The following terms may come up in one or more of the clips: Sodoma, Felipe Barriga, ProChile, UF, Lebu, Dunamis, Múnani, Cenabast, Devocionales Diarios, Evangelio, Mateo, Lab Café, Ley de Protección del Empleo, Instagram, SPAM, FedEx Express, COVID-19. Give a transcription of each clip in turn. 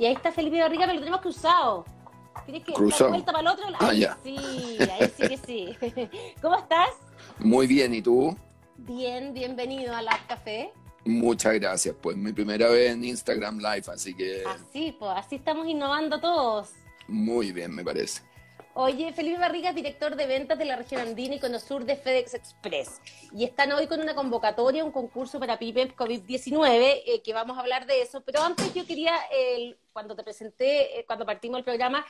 Y ahí está Felipe Barriga, pero lo tenemos cruzado. Tienes que dar la vuelta para el otro. Ay, ah, sí, ahí sí que sí. ¿Cómo estás? Muy bien, ¿y tú? Bien, bienvenido a Lab Café. Muchas gracias, pues mi primera vez en Instagram Live, así que... Así, pues, así estamos innovando todos. Muy bien, me parece. Oye, Felipe Barriga, director de ventas de la región andina y cono sur de FedEx Express. Y están hoy con una convocatoria, un concurso para pymes COVID-19, que vamos a hablar de eso. Pero antes yo quería, cuando te presenté, cuando partimos el programa,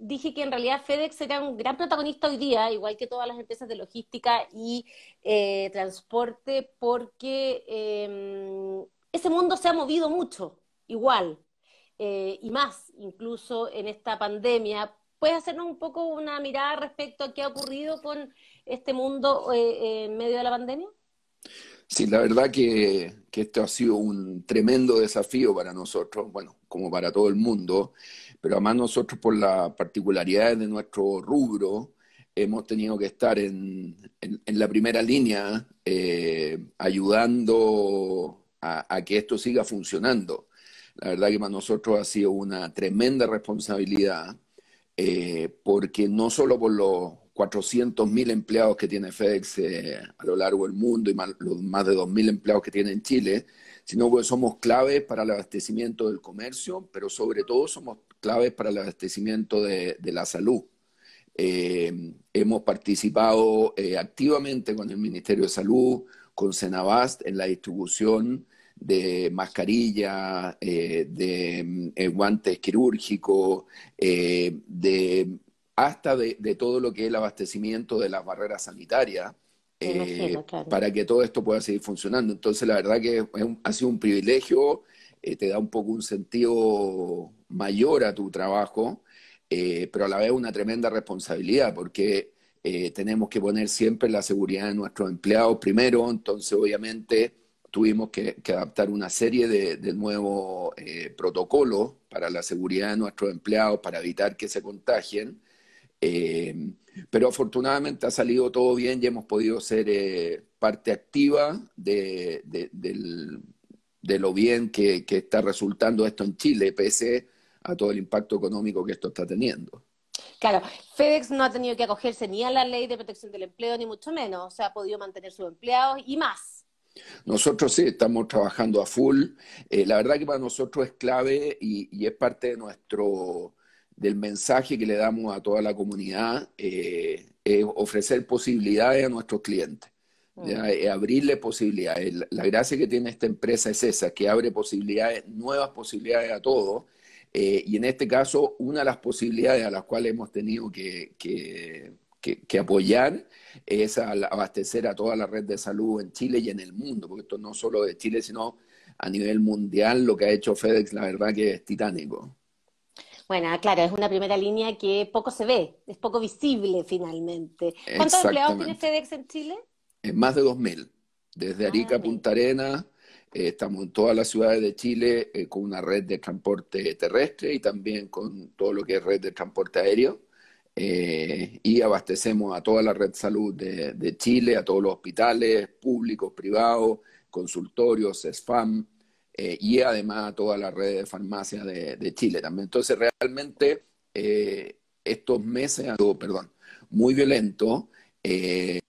dije que en realidad FedEx era un gran protagonista hoy día, igual que todas las empresas de logística y transporte, porque ese mundo se ha movido mucho, igual, y más incluso en esta pandemia. ¿Puedes hacernos un poco una mirada respecto a qué ha ocurrido con este mundo en medio de la pandemia? Sí, la verdad que esto ha sido un tremendo desafío para nosotros, bueno, como para todo el mundo, pero además nosotros por las particularidades de nuestro rubro hemos tenido que estar en la primera línea ayudando a que esto siga funcionando. La verdad que para nosotros ha sido una tremenda responsabilidad. Porque no solo por los 400.000 empleados que tiene FedEx a lo largo del mundo y los más de 2.000 empleados que tiene en Chile, sino porque somos claves para el abastecimiento del comercio, pero sobre todo somos claves para el abastecimiento de la salud. Hemos participado activamente con el Ministerio de Salud, con Cenabast, en la distribución de mascarillas, de guantes quirúrgicos, hasta de todo lo que es el abastecimiento de las barreras sanitarias, imagino, claro, para que todo esto pueda seguir funcionando. Entonces, la verdad que ha sido un privilegio, te da un poco un sentido mayor a tu trabajo, pero a la vez una tremenda responsabilidad, porque tenemos que poner siempre la seguridad de nuestros empleados primero, entonces obviamente tuvimos que adaptar una serie de nuevos protocolos para la seguridad de nuestros empleados, para evitar que se contagien. Pero afortunadamente ha salido todo bien y hemos podido ser parte activa de lo bien que está resultando esto en Chile, pese a todo el impacto económico que esto está teniendo. Claro, FedEx no ha tenido que acogerse ni a la Ley de Protección del Empleo, ni mucho menos. O sea, ha podido mantener sus empleados y más. Nosotros sí, estamos trabajando a full. La verdad que para nosotros es clave y es parte de del mensaje que le damos a toda la comunidad, es ofrecer posibilidades a nuestros clientes, ¿ya? Abrirles posibilidades. La gracia que tiene esta empresa es esa, que abre posibilidades, nuevas posibilidades a todos, y en este caso una de las posibilidades a las cuales hemos tenido que apoyar es abastecer a toda la red de salud en Chile y en el mundo, porque esto no solo de Chile, sino a nivel mundial. Lo que ha hecho FedEx, la verdad que es titánico. Bueno, claro, es una primera línea que poco se ve, es poco visible finalmente. ¿Cuántos empleados tiene FedEx en Chile? Más de 2.000, desde Arica a Punta Arenas. Estamos en todas las ciudades de Chile con una red de transporte terrestre y también con todo lo que es red de transporte aéreo. Y abastecemos a toda la red salud de Chile, a todos los hospitales públicos, privados, consultorios, SPAM, y además a toda la red de farmacias de Chile también. Entonces realmente estos meses han sido, perdón, muy violentos en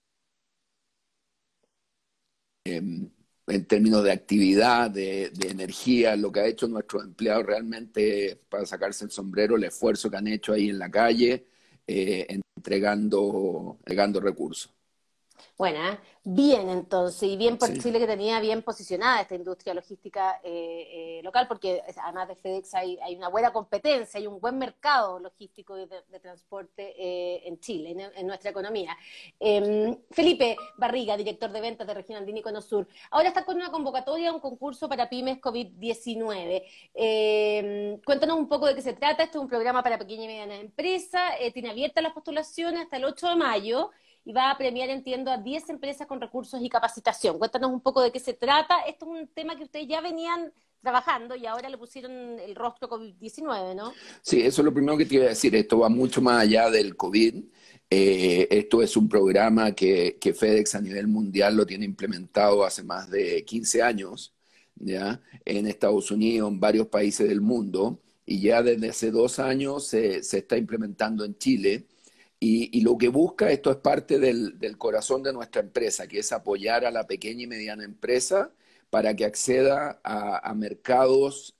términos de actividad, de energía. Lo que ha hecho nuestros empleados realmente, para sacarse el sombrero, el esfuerzo que han hecho ahí en la calle, entregando recursos. Bueno, bien entonces, y bien por Chile, que tenía bien posicionada esta industria logística local, porque además de FedEx hay una buena competencia, hay un buen mercado logístico de transporte en Chile, en nuestra economía. Felipe Barriga, director de ventas de Región Andina y Cono Sur, ahora está con una convocatoria, un concurso para pymes COVID-19. Cuéntanos un poco de qué se trata. Este es un programa para pequeñas y medianas empresas, tiene abiertas las postulaciones hasta el 8 de mayo, y va a premiar, entiendo, a 10 empresas con recursos y capacitación. Cuéntanos un poco de qué se trata. Esto es un tema que ustedes ya venían trabajando y ahora le pusieron el rostro COVID-19, ¿no? Sí, eso es lo primero que te iba a decir. Esto va mucho más allá del COVID. Esto es un programa que FedEx a nivel mundial lo tiene implementado hace más de 15 años. ¿ya? En Estados Unidos, en varios países del mundo, y ya desde hace 2 años se está implementando en Chile. Y lo que busca, esto es parte del corazón de nuestra empresa, que es apoyar a la pequeña y mediana empresa para que acceda a mercados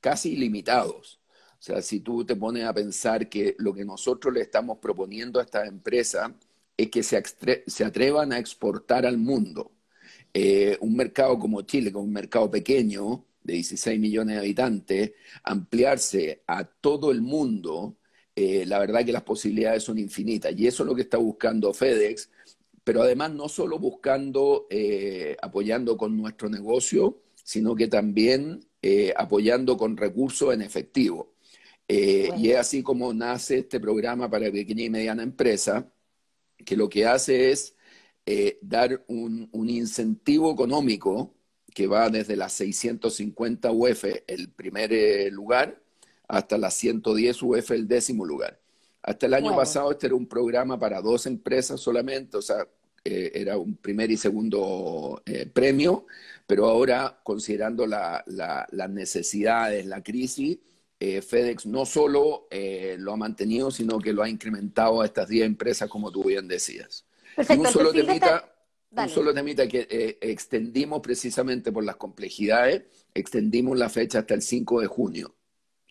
casi ilimitados. O sea, si tú te pones a pensar que lo que nosotros le estamos proponiendo a esta empresa es que se atrevan a exportar al mundo. Un mercado como Chile, que es un mercado pequeño, de 16 millones de habitantes, ampliarse a todo el mundo, la verdad que las posibilidades son infinitas. Y eso es lo que está buscando FedEx, pero además no solo buscando, apoyando con nuestro negocio, sino que también apoyando con recursos en efectivo. Bueno. Y es así como nace este programa para pequeña y mediana empresa, que lo que hace es dar un incentivo económico que va desde las 650 UF, el primer lugar, hasta las 110 UF, el 10.º lugar. Hasta el año pasado este era un programa para 2 empresas solamente, o sea, era un primer y segundo premio, pero ahora, considerando las necesidades, la crisis, FedEx no solo lo ha mantenido, sino que lo ha incrementado a estas 10 empresas, como tú bien decías. Perfecto, un solo temita que extendimos precisamente por las complejidades, extendimos la fecha hasta el 5 de junio,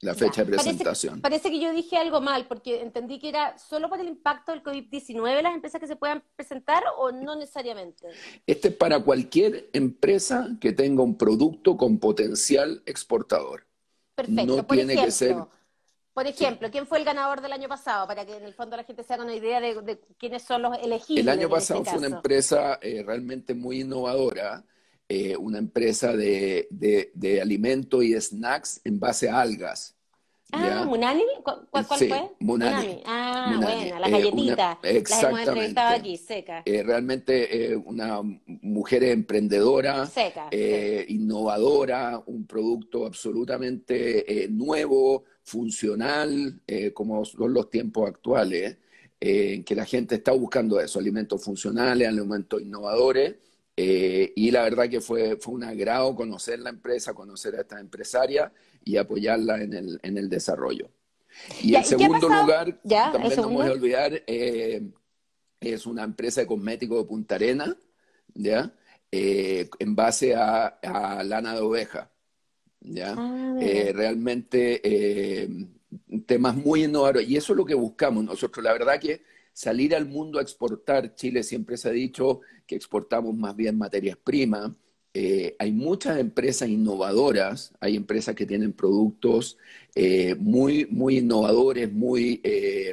la fecha de presentación. Parece que yo dije algo mal, porque entendí que era solo por el impacto del COVID-19 las empresas que se puedan presentar, o no necesariamente. Este es para cualquier empresa que tenga un producto con potencial exportador. Perfecto. No tiene que ser... Por ejemplo, ¿quién fue el ganador del año pasado? Para que en el fondo la gente se haga una idea de quiénes son los elegibles. El año pasado fue una empresa realmente muy innovadora, una empresa de alimentos y snacks en base a algas. ¿Ya? Ah, ¿Múnani? ¿Cuál fue? Múnani. Ah, buena, las galletitas. Las hemos entrevistado aquí, seca. Realmente una mujer emprendedora, seca, innovadora, un producto absolutamente nuevo, funcional, como son los tiempos actuales, que la gente está buscando eso, alimentos funcionales, alimentos innovadores. Y la verdad que fue un agrado conocer la empresa, conocer a esta empresaria y apoyarla en el desarrollo. Y en segundo lugar, también no voy a olvidar, es una empresa de cosméticos de Punta Arenas, ¿ya? En base a lana de oveja, ¿ya? Realmente temas muy innovadores. Y eso es lo que buscamos nosotros, la verdad que salir al mundo a exportar. Chile siempre se ha dicho que exportamos más bien materias primas. Hay muchas empresas innovadoras, hay empresas que tienen productos muy, muy innovadores, muy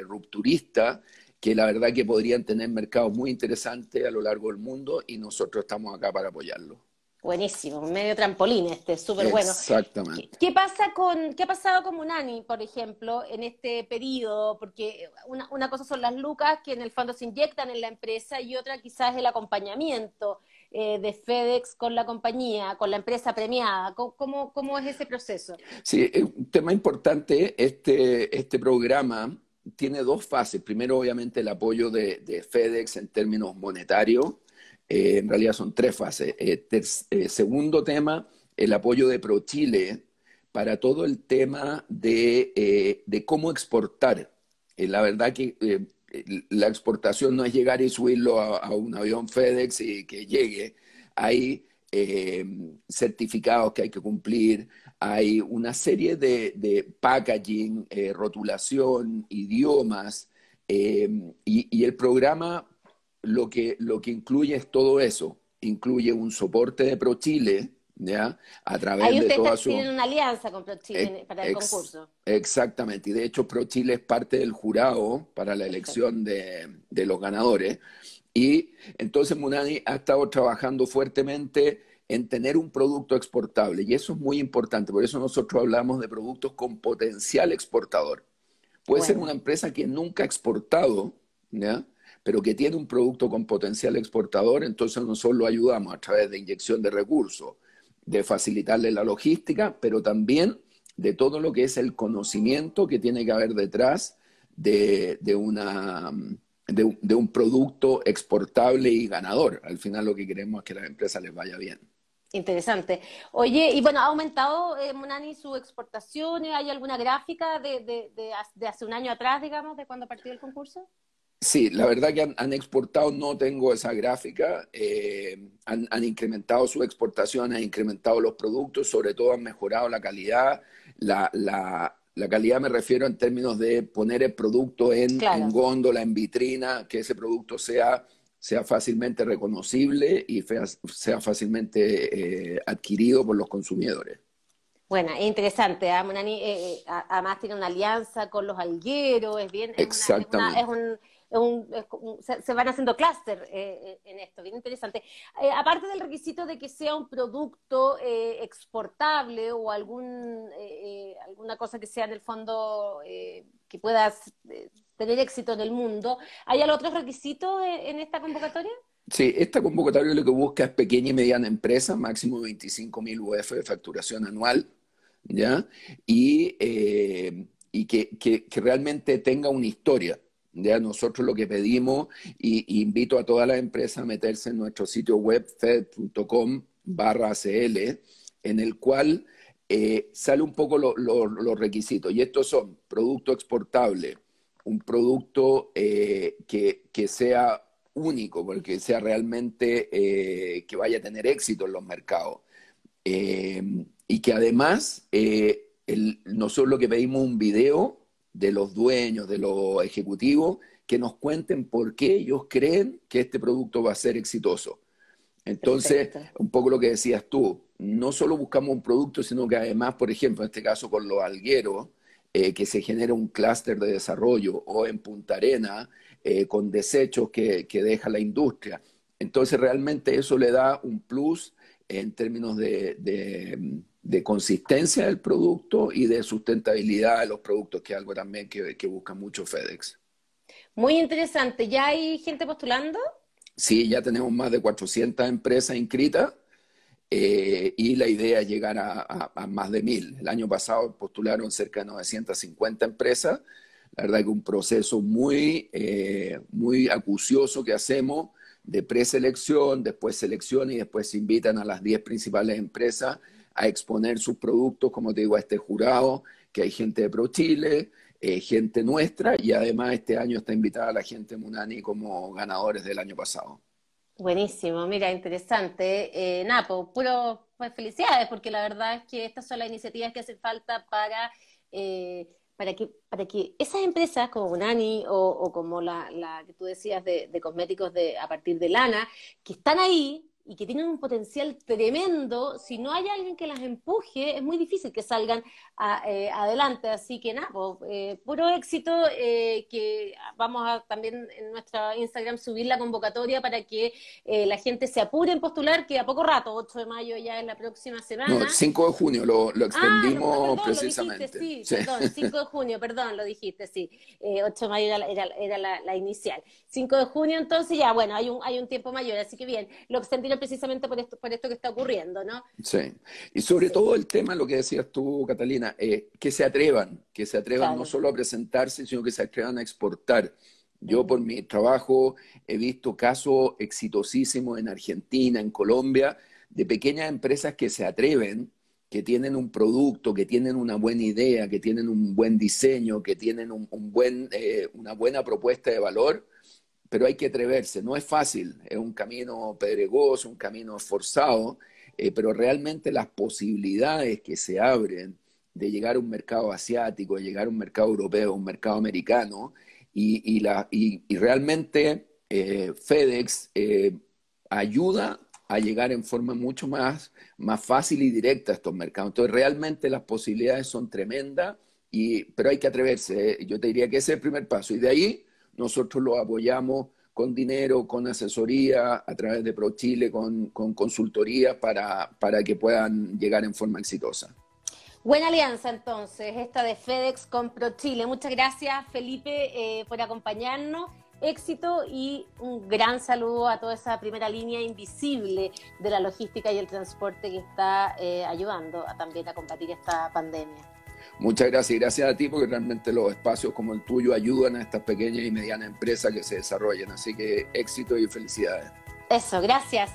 rupturistas, que la verdad que podrían tener mercados muy interesantes a lo largo del mundo, y nosotros estamos acá para apoyarlo. Buenísimo, medio trampolín este, súper bueno. Exactamente. ¿Qué ha pasado con Múnani, por ejemplo, en este periodo? Porque una cosa son las lucas que en el fondo se inyectan en la empresa, y otra quizás el acompañamiento de FedEx con la compañía, con la empresa premiada. ¿Cómo es ese proceso? Sí, un tema importante, este programa tiene 2 fases. Primero, obviamente, el apoyo de FedEx en términos monetarios. En realidad son 3 fases. Segundo tema, el apoyo de ProChile para todo el tema de cómo exportar. La verdad que la exportación no es llegar y subirlo a un avión FedEx y que llegue. Hay certificados que hay que cumplir, hay una serie de packaging, rotulación, idiomas, y el programa... Lo que incluye es todo eso. Incluye un soporte de ProChile, ¿ya? A través de toda su... Ahí ustedes tienen una alianza con ProChile para el concurso. Exactamente. Y de hecho ProChile es parte del jurado para la elección de los ganadores. Y entonces Múnani ha estado trabajando fuertemente en tener un producto exportable. Y eso es muy importante. Por eso nosotros hablamos de productos con potencial exportador. Puede ser una empresa que nunca ha exportado, ¿ya? Pero que tiene un producto con potencial exportador, entonces nosotros lo ayudamos a través de inyección de recursos, de facilitarle la logística, pero también de todo lo que es el conocimiento que tiene que haber detrás de un producto exportable y ganador. Al final lo que queremos es que a las empresas les vaya bien. Interesante. Oye, y bueno, ¿ha aumentado, Múnani, su exportación? ¿Hay alguna gráfica de hace un año atrás, digamos, de cuando partió el concurso? Sí, la verdad que han exportado, no tengo esa gráfica, han incrementado su exportación, han incrementado los productos, sobre todo han mejorado la calidad. La calidad me refiero en términos de poner el producto en góndola, en vitrina, que ese producto sea fácilmente reconocible y sea fácilmente adquirido por los consumidores. Bueno, interesante, ¿eh? Múnani, además tiene una alianza con los algueros, es bien... Exactamente. Se van haciendo clúster en esto, bien interesante. Aparte del requisito de que sea un producto exportable o alguna cosa que sea en el fondo que puedas tener éxito en el mundo, ¿hay otros requisitos en esta convocatoria? Sí, esta convocatoria lo que busca es pequeña y mediana empresa, máximo 25.000 UF de facturación anual, ¿ya? Y que realmente tenga una historia. Ya nosotros lo que pedimos, y invito a todas las empresas a meterse en nuestro sitio web fed.com/acl, en el cual sale un poco los requisitos. Y estos son producto exportable, un producto que sea único, porque sea realmente que vaya a tener éxito en los mercados. Y que además, nosotros lo que pedimos un video de los dueños, de los ejecutivos, que nos cuenten por qué ellos creen que este producto va a ser exitoso. Entonces, perfecto, un poco lo que decías tú, no solo buscamos un producto, sino que además, por ejemplo, en este caso con los algueros, que se genera un clúster de desarrollo, o en Punta Arena, con desechos que deja la industria. Entonces, realmente eso le da un plus en términos de consistencia del producto y de sustentabilidad de los productos, que es algo también que busca mucho FedEx. Muy interesante. ¿Ya hay gente postulando? Sí, ya tenemos más de 400 empresas inscritas y la idea es llegar a más de 1000. El año pasado postularon cerca de 950 empresas. La verdad que un proceso muy acucioso que hacemos de preselección, después selección y después se invitan a las 10 principales empresas a exponer sus productos, como te digo, a este jurado, que hay gente de ProChile, gente nuestra, y además este año está invitada la gente de Múnani como ganadores del año pasado. Buenísimo, mira, interesante. Napo, pues felicidades, porque la verdad es que estas son las iniciativas que hacen falta para que esas empresas como Múnani o como la que tú decías de cosméticos a partir de lana, que están ahí, y que tienen un potencial tremendo, si no hay alguien que las empuje, es muy difícil que salgan adelante. Así que nada, pues, puro éxito, que vamos a también en nuestro Instagram subir la convocatoria para que la gente se apure en postular, que a poco rato, 8 de mayo ya es la próxima semana. No, 5 de junio lo extendimos, perdón, precisamente. Lo dijiste, sí, perdón, 5 de junio, perdón, lo dijiste, sí. 8 de mayo era la inicial. 5 de junio, entonces ya, bueno, hay un tiempo mayor, así que bien, lo extendimos precisamente por esto que está ocurriendo, ¿no? Sí, y sobre todo el tema, lo que decías tú, Catalina, que se atrevan claro, no solo a presentarse, sino que se atrevan a exportar. Yo por mi trabajo he visto casos exitosísimos en Argentina, en Colombia, de pequeñas empresas que se atreven, que tienen un producto, que tienen una buena idea, que tienen un buen diseño, que tienen una buena propuesta de valor, pero hay que atreverse, no es fácil, es un camino pedregoso, un camino esforzado, pero realmente las posibilidades que se abren de llegar a un mercado asiático, de llegar a un mercado europeo, un mercado americano, y realmente FedEx ayuda a llegar en forma mucho más fácil y directa a estos mercados. Entonces realmente las posibilidades son tremendas, pero hay que atreverse. Yo te diría que ese es el primer paso, y de ahí nosotros lo apoyamos con dinero, con asesoría, a través de ProChile, con consultoría para que puedan llegar en forma exitosa. Buena alianza entonces, esta de FedEx con ProChile. Muchas gracias, Felipe, por acompañarnos. Éxito y un gran saludo a toda esa primera línea invisible de la logística y el transporte que está ayudando también a combatir esta pandemia. Muchas gracias, y gracias a ti, porque realmente los espacios como el tuyo ayudan a estas pequeñas y medianas empresas que se desarrollan. Así que éxito y felicidades. Eso, gracias.